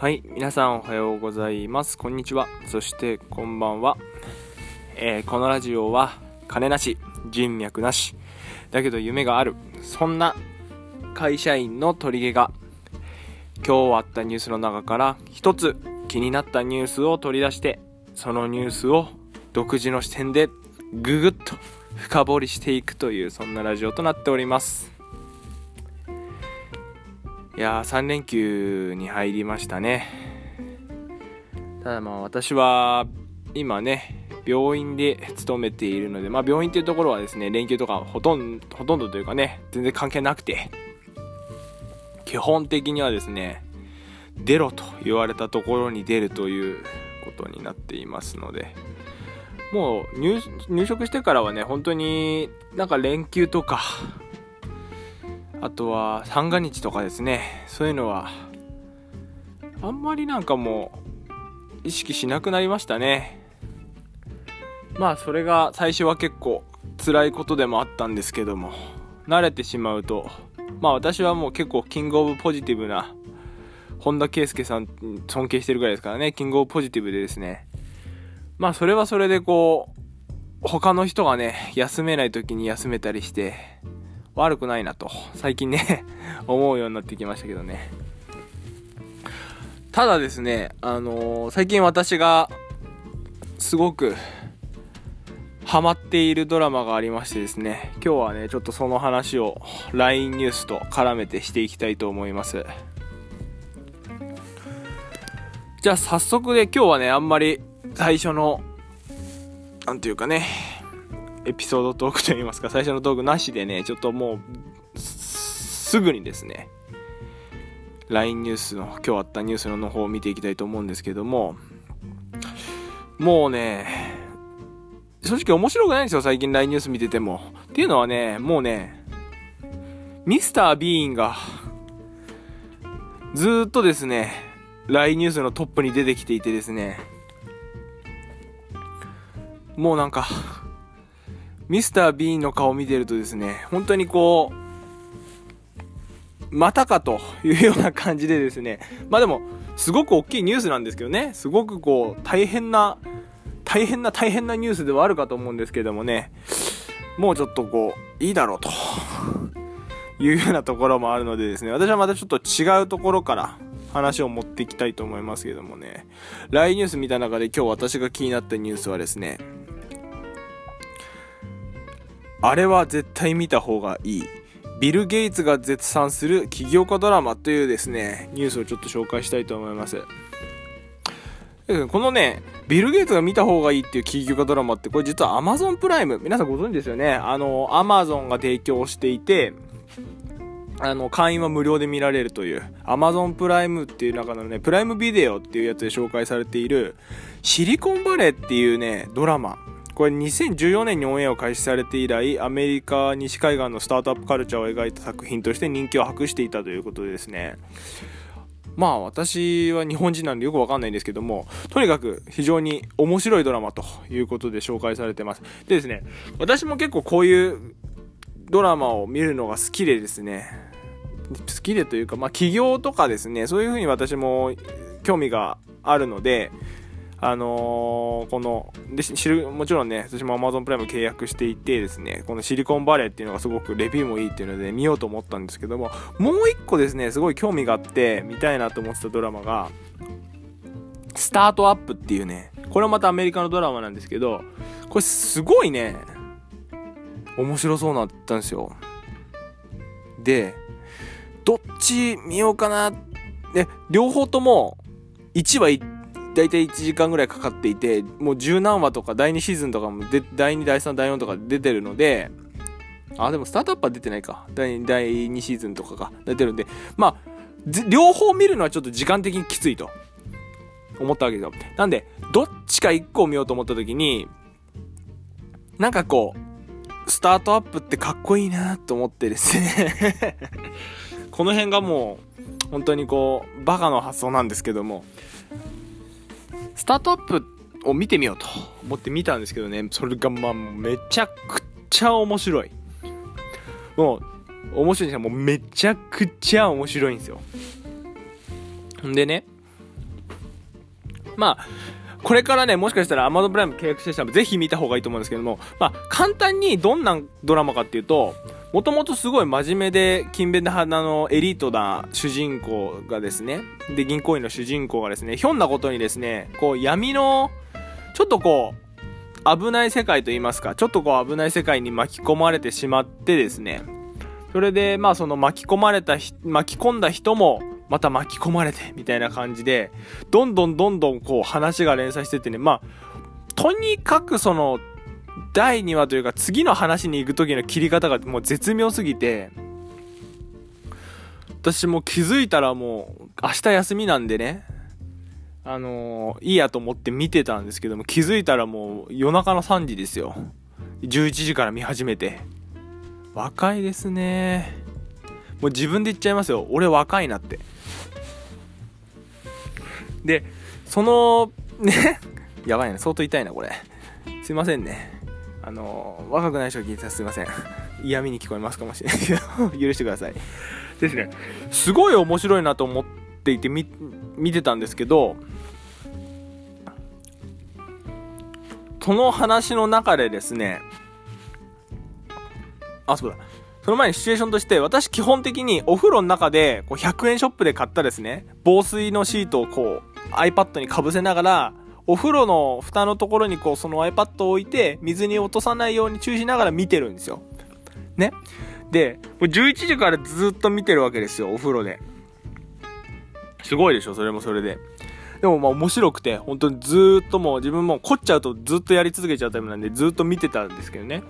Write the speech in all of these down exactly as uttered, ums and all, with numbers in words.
はい、皆さんおはようございます。こんにちは。そしてこんばんは。えー、このラジオは金なし、人脈なし、だけど夢がある。そんな会社員の鳥毛が今日あったニュースの中から一つ気になったニュースを取り出して、そのニュースを独自の視点でググッと深掘りしていくという、そんなラジオとなっております。いやさん連休に入りましたね。ただまあ私は今ね病院で勤めているので、まあ病院っていうところはですね、連休とかほとんどほとんどというかね、全然関係なくて、基本的にはですね出ろと言われたところに出るということになっていますので、もう 入, 入職してからはね、本当になんか連休とか、あとは三が日とかですね、そういうのはあんまりなんかもう意識しなくなりましたね。まあそれが最初は結構辛いことでもあったんですけども、慣れてしまうと、まあ私はもう結構キングオブポジティブな本田圭佑さん尊敬してるぐらいですからね、キングオブポジティブでですね、まあそれはそれでこう他の人がね休めない時に休めたりして悪くないなと最近ね思うようになってきましたけどね。ただですね、あのー、最近私がすごくハマっているドラマがありましてですね、今日はねちょっとその話を ライン ニュースと絡めてしていきたいと思います。じゃあ早速で、ね、今日はねあんまり最初のなんていうかねエピソードトークといいますか、最初のトークなしでね、ちょっともうすぐにですね ライン ニュースの今日あったニュースの方を見ていきたいと思うんですけども、もうね正直面白くないんですよ最近 ライン ニュース見てても。っていうのはね、もうねミスター・ビーンがずっとですね ライン ニュースのトップに出てきていてですね、もうなんかミスター・ビーンの顔を見てるとですね、本当にこうまたかというような感じでですね、まあでもすごく大きいニュースなんですけどね、すごくこう大変な大変な大変なニュースではあるかと思うんですけどもね、もうちょっとこういいだろうというようなところもあるのでですね、私はまたちょっと違うところから話を持っていきたいと思いますけどもね、ラインニュース見た中で今日私が気になったニュースはですね、あれは絶対見た方がいい、ビル・ゲイツが絶賛する起業家ドラマというですねニュースをちょっと紹介したいと思います。このねビル・ゲイツが見た方がいいっていう起業家ドラマって、これ実は Amazon プライム、皆さんご存知ですよね。あの Amazon が提供していて、あの会員は無料で見られるという Amazon プライムっていう中のね、プライムビデオっていうやつで紹介されているシリコンバレーっていうねドラマ、これにせんじゅうよねんにオンエアを開始されて以来、アメリカ西海岸のスタートアップカルチャーを描いた作品として人気を博していたということでですね、まあ私は日本人なんでよくわかんないんですけども、とにかく非常に面白いドラマということで紹介されてます。でですね、私も結構こういうドラマを見るのが好きでですね、好きでというかまあ起業とかですね、そういう風に私も興味があるので、あのー、このでしもちろんね私も Amazon プライム契約していてですね、このシリコンバレーっていうのがすごくレビューもいいっていうので見ようと思ったんですけども、もう一個ですねすごい興味があって見たいなと思ってたドラマがスタートアップっていうね、これはまたアメリカのドラマなんですけど、これすごいね面白そうなったんですよ。でどっち見ようかな、で両方ともいちわいだいたいいちじかんぐらいかかっていて、もう十何話とかだいにシーズンとかもでだいにだいさんだいよんとか出てるので、あでもスタートアップは出てないか、だいに、だいにシーズンとかが出てるんで、まあ両方見るのはちょっと時間的にきついと思ったわけですよ。なんでどっちかいっこを見ようと思った時に、なんかこうスタートアップってかっこいいなと思ってですねこの辺がもう本当にこうバカの発想なんですけども、スタートアップを見てみようと思って見たんですけどね、それがまあめちゃくちゃ面白い、もう面白いんですよ、もうめちゃくちゃ面白いんですよ。んでね、まあ、これからね、もしかしたら Amazon プライム契約してる人はぜひ見た方がいいと思うんですけども、まあ、簡単にどんなドラマかっていうと、もともとすごい真面目で勤勉な花のエリートな主人公がですね、で、銀行員の主人公がですね、ひょんなことにですね、こう闇の、ちょっとこう、危ない世界と言いますか、ちょっとこう危ない世界に巻き込まれてしまってですね、それでまあその巻き込まれた巻き込んだ人もまた巻き込まれてみたいな感じで、どんどんどんどんこう話が連載してってね、まあとにかくそのだいにわというか次の話に行く時の切り方がもう絶妙すぎて、私も気づいたらもう明日休みなんでね、あのー、いいやと思って見てたんですけども、気づいたらもう夜中のさんじですよ。じゅういちじから見始めて。若いですね。もう自分で言っちゃいますよ、俺若いなって。でそのねやばいな、相当痛いなこれ、すいませんね、あのー、若くない人が聞いてたらすいません、嫌味に聞こえますかもしれないけど許してくださいですね。すごい面白いなと思っていてみ見てたんですけど、その話の中でですね、あ、そうだ、その前にシチュエーションとして、私基本的にお風呂の中でこうひゃくえんショップで買ったですね、防水のシートをこう iPad にかぶせながら、お風呂の蓋のところにこうその iPad を置いて水に落とさないように注意しながら見てるんですよね。でじゅういちじからずっと見てるわけですよ、お風呂で。すごいでしょ、それもそれで。でもまあ面白くて、本当にずーっともう自分も凝っちゃうとずっとやり続けちゃうタイプなんで、ずーっと見てたんですけどね。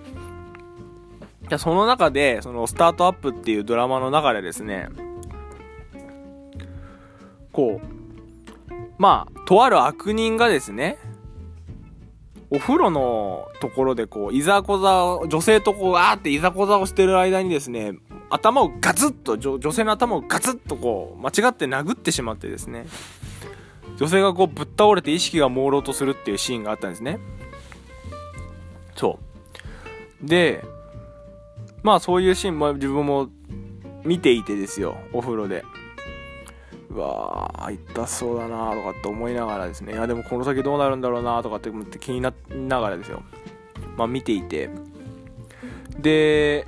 その中でそのスタートアップっていうドラマの中でですね、こうまあとある悪人がですね、お風呂のところでこういざこざを、女性とこうあーっていざこざをしてる間にですね、頭をガツッと 女, 女性の頭をガツッとこう間違って殴ってしまってですね、女性がこうぶっ倒れて意識が朦朧とするっていうシーンがあったんですね。そうで、まあそういうシーンも自分も見ていてですよ、お風呂で。うわー痛そうだなとかって思いながらですね、いやでもこの先どうなるんだろうなとかって思って気になりながらですよ、まあ見ていて、で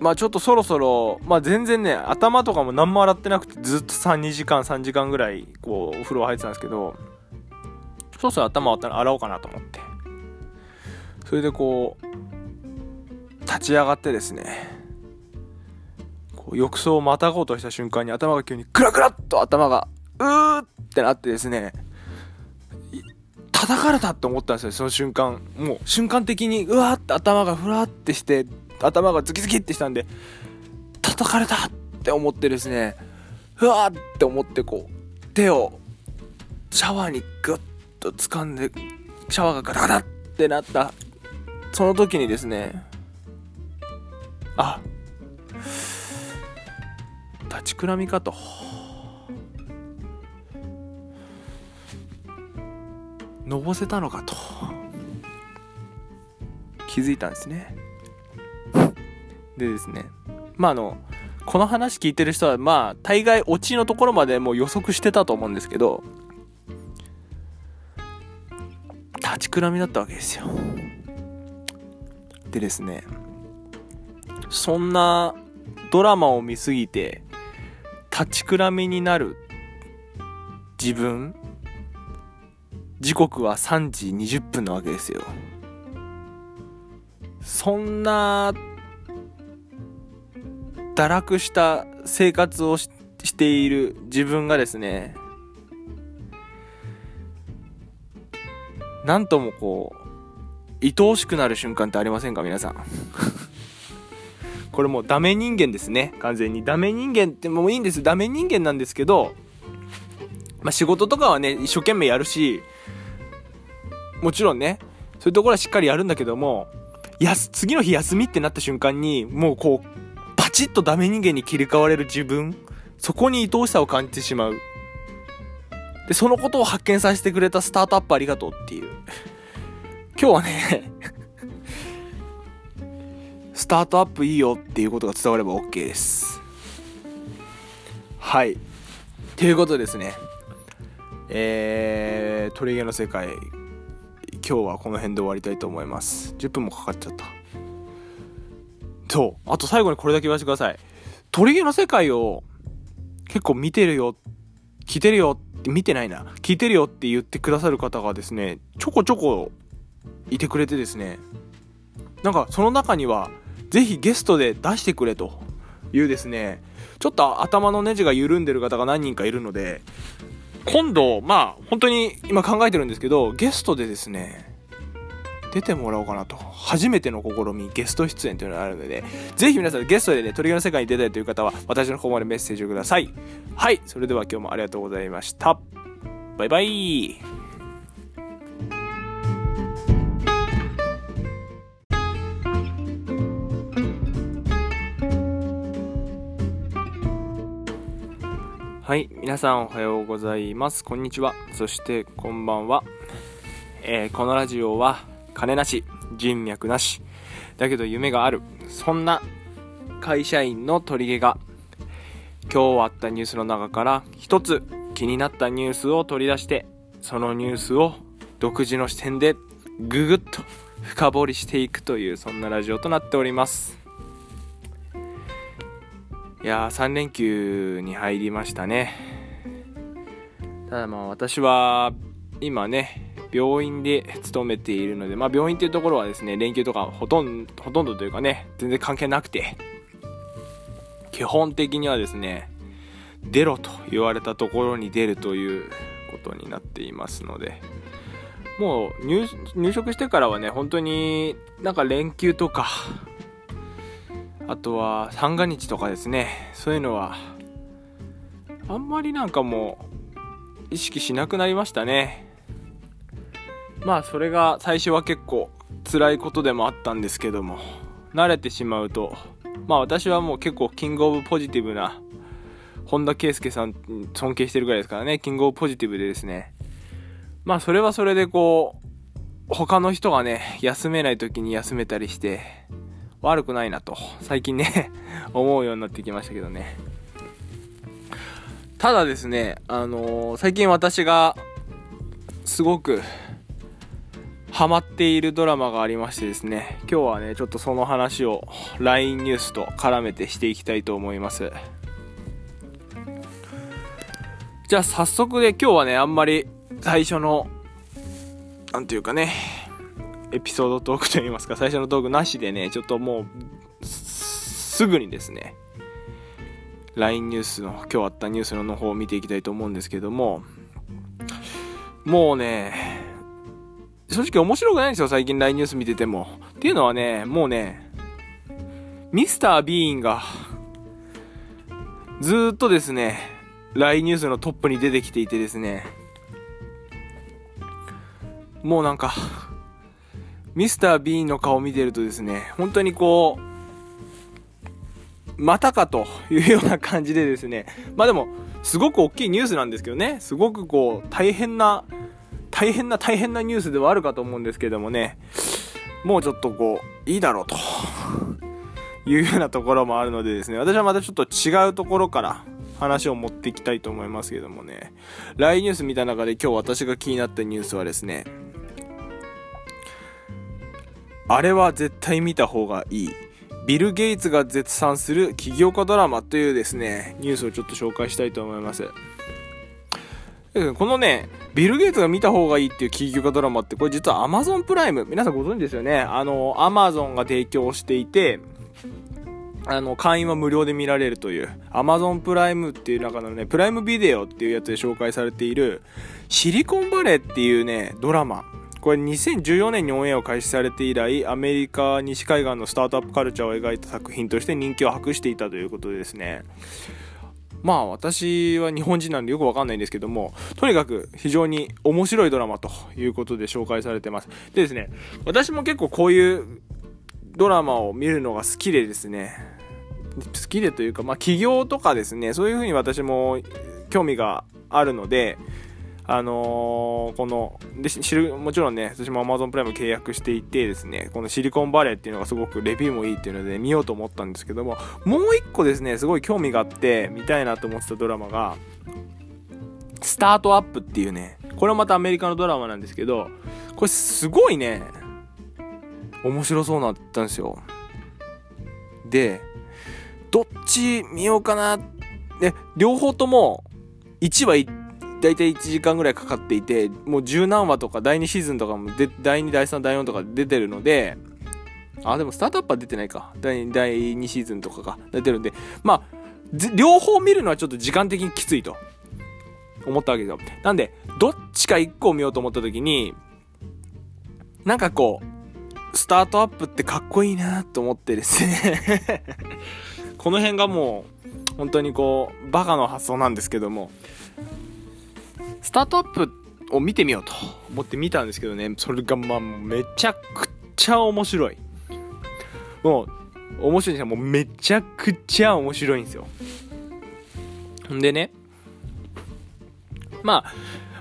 まあちょっとそろそろ、まあ全然ね、頭とかも何も洗ってなくて、ずっとさんじかんさんじかんぐらいこうお風呂入ってたんですけど、そろそろ頭を洗おうかなと思って、それでこう立ち上がってですね、こう浴槽をまたごうとした瞬間に頭が急にクラクラっと、頭がうーってなってですね、叩かれたって思ったんですよ、その瞬間。もう瞬間的にうわーって頭がふらーってして、頭がズキズキってしたんで、叩かれたって思ってですね、うわーって思ってこう手をシャワーにグッと掴んで、シャワーがガタガタってなったその時にですね、あ、立ちくらみかと、のぼせたのかと気づいたんですね。でですね、まああのこの話聞いてる人はまあ大概オチのところまでもう予測してたと思うんですけど、立ちくらみだったわけですよ。でですね、そんなドラマを見すぎて立ちくらみになる自分、時刻はさんじにじゅっぷんなわけですよ。そんな堕落した生活を し, している自分がですね、なんともこう愛おしくなる瞬間ってありませんか、皆さんこれもうダメ人間ですね、完全に。ダメ人間ってもういいんです、ダメ人間なんですけど、まあ、仕事とかはね一生懸命やるし、もちろんねそういうところはしっかりやるんだけども、やす次の日休みってなった瞬間にもうこうパチッとダメ人間に切り替われる自分、そこに愛おしさを感じてしまう。でそのことを発見させてくれたスタートアップありがとうっていう、今日はねスタートアップいいよっていうことが伝われば OK です。はい、ということですね、えー、鳥毛の世界、今日はこの辺で終わりたいと思います。じゅっぷんもかかっちゃった。そう、あと最後にこれだけ言わせてください。鳥毛の世界を結構見てるよ、聞いてるよ、見てないな、聞いてるよって言ってくださる方がですね、ちょこちょこいてくれてですね、なんかその中にはぜひゲストで出してくれというですね、ちょっと頭のネジが緩んでる方が何人かいるので、今度まあ本当に今考えてるんですけど、ゲストでですね出てもらおうかなと。初めての試み、ゲスト出演というのがあるので、ぜひ皆さんゲストでね、鳥毛の世界に出たいという方は私の方までメッセージをください。はい、それでは今日もありがとうございました。バイバイ。はい、皆さんおはようございます。こんにちは。そしてこんばんは。えー、このラジオは金なし、人脈なし、だけど夢がある。そんな会社員の鳥毛が今日あったニュースの中から一つ気になったニュースを取り出して、そのニュースを独自の視点でググッと深掘りしていくという、そんなラジオとなっております。いやー、さん連休に入りましたね。ただまあ私は今ね、病院で勤めているので、まあ病院っていうところはですね、連休とかほとんど、ほとんどというかね、全然関係なくて、基本的にはですね、出ろと言われたところに出るということになっていますので、もう 入, 入職してからはね、本当になんか連休とか、あとは三が日とかですね、そういうのはあんまりなんかもう意識しなくなりましたね。まあそれが最初は結構辛いことでもあったんですけども、慣れてしまうと、まあ私はもう結構キングオブポジティブな本田圭佑さん尊敬してるぐらいですからね、キングオブポジティブでですね、まあそれはそれでこう他の人がね休めない時に休めたりして悪くないなと最近ね思うようになってきましたけどね。ただですね、あのー、最近私がすごくハマっているドラマがありましてですね、今日はねちょっとその話を ライン ニュースと絡めてしていきたいと思います。じゃあ早速で、今日はねあんまり最初のなんていうかねエピソードトークといいますか、最初のトークなしでね、ちょっともうすぐにですね ライン ニュースの今日あったニュースの方を見ていきたいと思うんですけども、もうね正直面白くないんですよ最近 ライン ニュース見てても。っていうのはね、もうねミスター・ビーンがずーっとですね ライン ニュースのトップに出てきていてですね、もうなんかミスター・ビーンの顔を見てるとですね、本当にこうまたかというような感じでですね、まあでもすごく大きいニュースなんですけどね、すごくこう大変な大変な大変なニュースではあるかと思うんですけどもね、もうちょっとこういいだろうというようなところもあるのでですね、私はまたちょっと違うところから話を持っていきたいと思いますけどもね、ラインニュース見た中で今日私が気になったニュースはですね、あれは絶対見た方がいい、ビル・ゲイツが絶賛する起業家ドラマというですねニュースをちょっと紹介したいと思います。このねビル・ゲイツが見た方がいいっていう起業家ドラマって、これ実は Amazon プライム、皆さんご存知ですよね。あの Amazon が提供していて、あの会員は無料で見られるという Amazon プライムっていう中のね、プライムビデオっていうやつで紹介されているシリコンバレーっていうねドラマ、これにせんじゅうよねんにオンエアを開始されて以来、アメリカ西海岸のスタートアップカルチャーを描いた作品として人気を博していたということでですね、まあ私は日本人なんでよくわかんないんですけども、とにかく非常に面白いドラマということで紹介されてます。でですね、私も結構こういうドラマを見るのが好きでですね、好きでというかまあ起業とかですね、そういうふうに私も興味があるので、あのー、こので知るもちろんね、私も Amazon プライム契約していてですね、このシリコンバレーっていうのがすごくレビューもいいっていうので見ようと思ったんですけども、もう一個ですねすごい興味があって見たいなと思ってたドラマが、スタートアップっていうね、これはまたアメリカのドラマなんですけど、これすごいね面白そうなったんですよ。でどっち見ようかな、で両方ともいちわだいたいいちじかんぐらいかかっていて、もう十何話とかだいにシーズンとかもでだいにだいさんだいよんとか出てるので、あでもスタートアップは出てないか、だいに、だいにシーズンとかが出てるんで、まあ両方見るのはちょっと時間的にきついと思ったわけですよ。なんでどっちかいっこを見ようと思った時に、なんかこうスタートアップってかっこいいなと思ってですねこの辺がもう本当にこうバカの発想なんですけども、スタートアップを見てみようと思って見たんですけどね、それがまあめちゃくちゃ面白い、もう面白いんですよ。もうめちゃくちゃ面白いんですよ。でね、まあ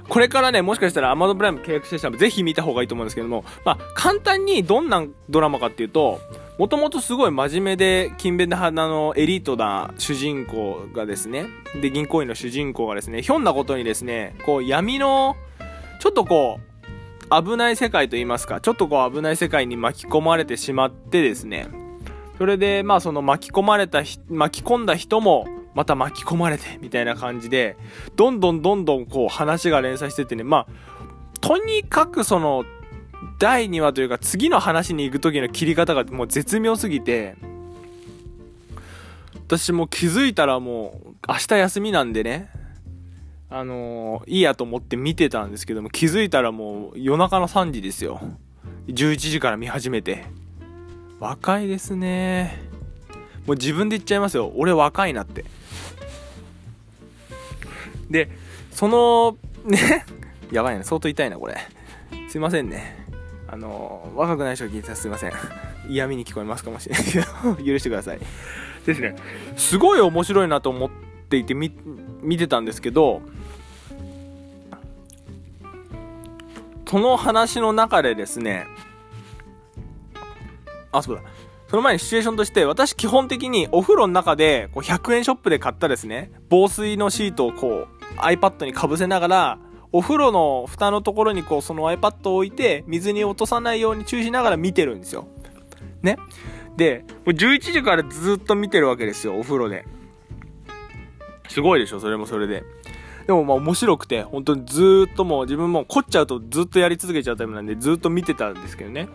これからね、もしかしたら Amazon プライム契約してる人はぜひ見た方がいいと思うんですけども、まあ簡単にどんなドラマかっていうと、もともとすごい真面目で勤勉な花のエリートな主人公がですね、で銀行員の主人公がですね、ひょんなことにですね、こう闇のちょっとこう危ない世界と言いますか、ちょっとこう危ない世界に巻き込まれてしまってですね、それでまあその巻き込まれた巻き込んだ人もまた巻き込まれてみたいな感じで、どんどんどんどんこう話が連載しててね、まあとにかくそのだいにわというか次の話に行く時の切り方がもう絶妙すぎて、私も気づいたらもう明日休みなんでね、あのー、いいやと思って見てたんですけども、気づいたらもう夜中のさんじですよ。じゅういちじから見始めて。若いですね。もう自分で言っちゃいますよ、俺若いなって。でそのねやばいな、相当痛いなこれ、すいませんね、あの若くない人が聞いてたらすいません、嫌味に聞こえますかもしれないけど許してくださいですね。すごい面白いなと思っていて 見, 見てたんですけど、その話の中でですね、あ、そうだ。その前にシチュエーションとして、私基本的にお風呂の中でこうひゃくえんショップで買ったですね、防水のシートをこう iPad にかぶせながら、お風呂の蓋のところにこうその iPad を置いて水に落とさないように注意しながら見てるんですよね。でもうじゅういちじからずっと見てるわけですよ、お風呂で。すごいでしょ、それもそれで。でもまあ面白くて、本当にずっと、もう自分も凝っちゃうとずっとやり続けちゃうタイプなんで、ずっと見てたんですけどね。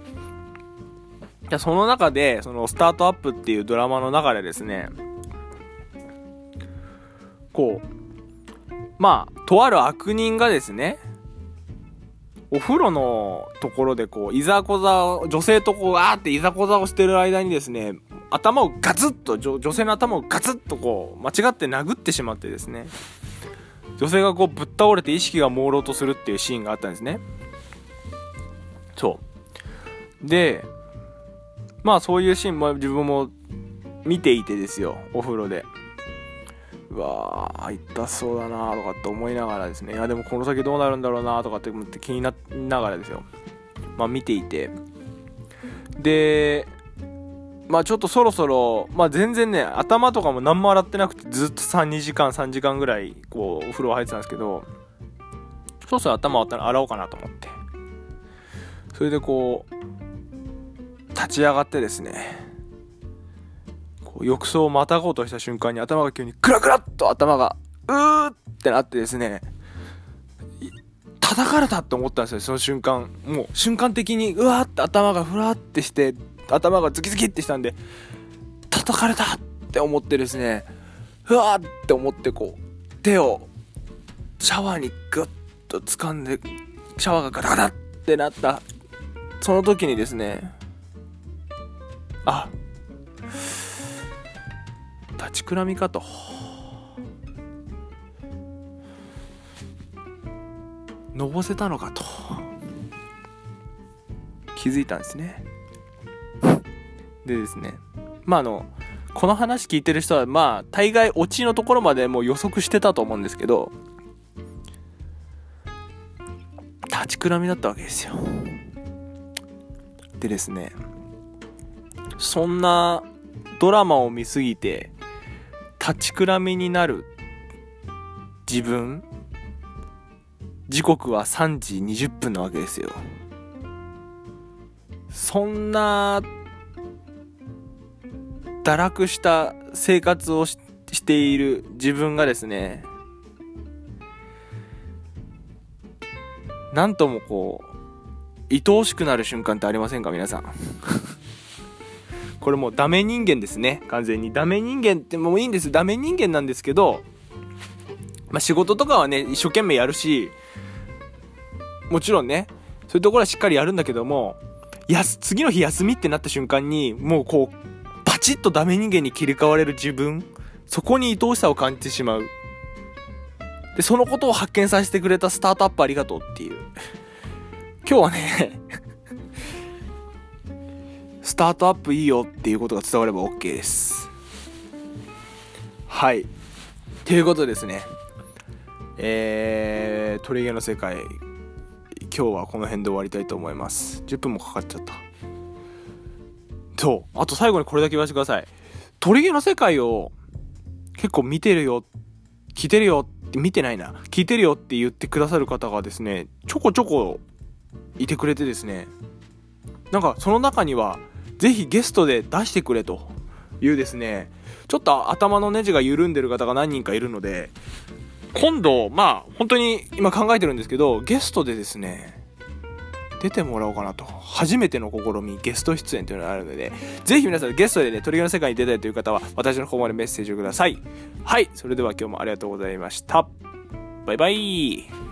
その中でそのスタートアップっていうドラマの中でですね、こうまあとある悪人がですね、お風呂のところでこういざこざを、女性とこうわーっていざこざをしてる間にですね、頭をガツッと 女, 女性の頭をガツッとこう間違って殴ってしまってですね、女性がこうぶっ倒れて意識が朦朧とするっていうシーンがあったんですね。そうで、まあそういうシーンも自分も見ていてですよ、お風呂で。うわー痛そうだなーとかって思いながらですね、いやでもこの先どうなるんだろうなーとかって思って気になりながらですよ、まあ見ていて。でまあちょっとそろそろ、まあ全然ね頭とかも何も洗ってなくて、ずっとさんじかんぐらいこうお風呂入ってたんですけど、そろそろ頭洗おうかなと思って、それでこう立ち上がってですね、こう浴槽をまたごうとした瞬間に、頭が急にクラクラっと頭がうーってなってですね、叩かれたって思ったんですよ、その瞬間。もう瞬間的にうわーって頭がふらってして、頭がズキズキってしたんで、叩かれたって思ってですね、うわーって思ってこう手をシャワーにグッと掴んで、シャワーがガタガタってなったその時にですね、あ、立ちくらみかと、のぼせたのかと気づいたんですね。でですね、まああのこの話聞いてる人はまあ大概オチのところまでもう予測してたと思うんですけど、立ちくらみだったわけですよ。でですね、そんなドラマを見すぎて立ちくらみになる自分時刻はさんじにじゅっぷんなわけですよ。そんな堕落した生活を し, している自分がですね、なんともこう愛おしくなる瞬間ってありませんか、皆さん。これもうダメ人間ですね、完全に。ダメ人間ってもういいんです、ダメ人間なんですけど、まあ、仕事とかはね一生懸命やるし、もちろんねそういうところはしっかりやるんだけども、やす次の日休みってなった瞬間にもうこうパチッとダメ人間に切り替われる自分、そこに愛おしさを感じてしまう。でそのことを発見させてくれたスタートアップありがとうっていう。今日はねスタートアップいいよっていうことが伝われば OK です。はいということですね。えー、トレゲの世界、今日はこの辺で終わりたいと思います。じゅっぷんもかかっちゃった。そう、あと最後にこれだけ言わせてください。トレゲの世界を結構見てるよ、聞いてるよ、見てないな、聞いてるよって言ってくださる方がですねちょこちょこいてくれてですね、なんかその中にはぜひゲストで出してくれというですね、ちょっと頭のネジが緩んでる方が何人かいるので、今度まあ本当に今考えてるんですけど、ゲストでですね出てもらおうかなと。初めての試み、ゲスト出演というのがあるので、ぜひ皆さんゲストでねトリゲの世界に出たいという方は私の方までメッセージをください。はい、それでは今日もありがとうございました。バイバイ。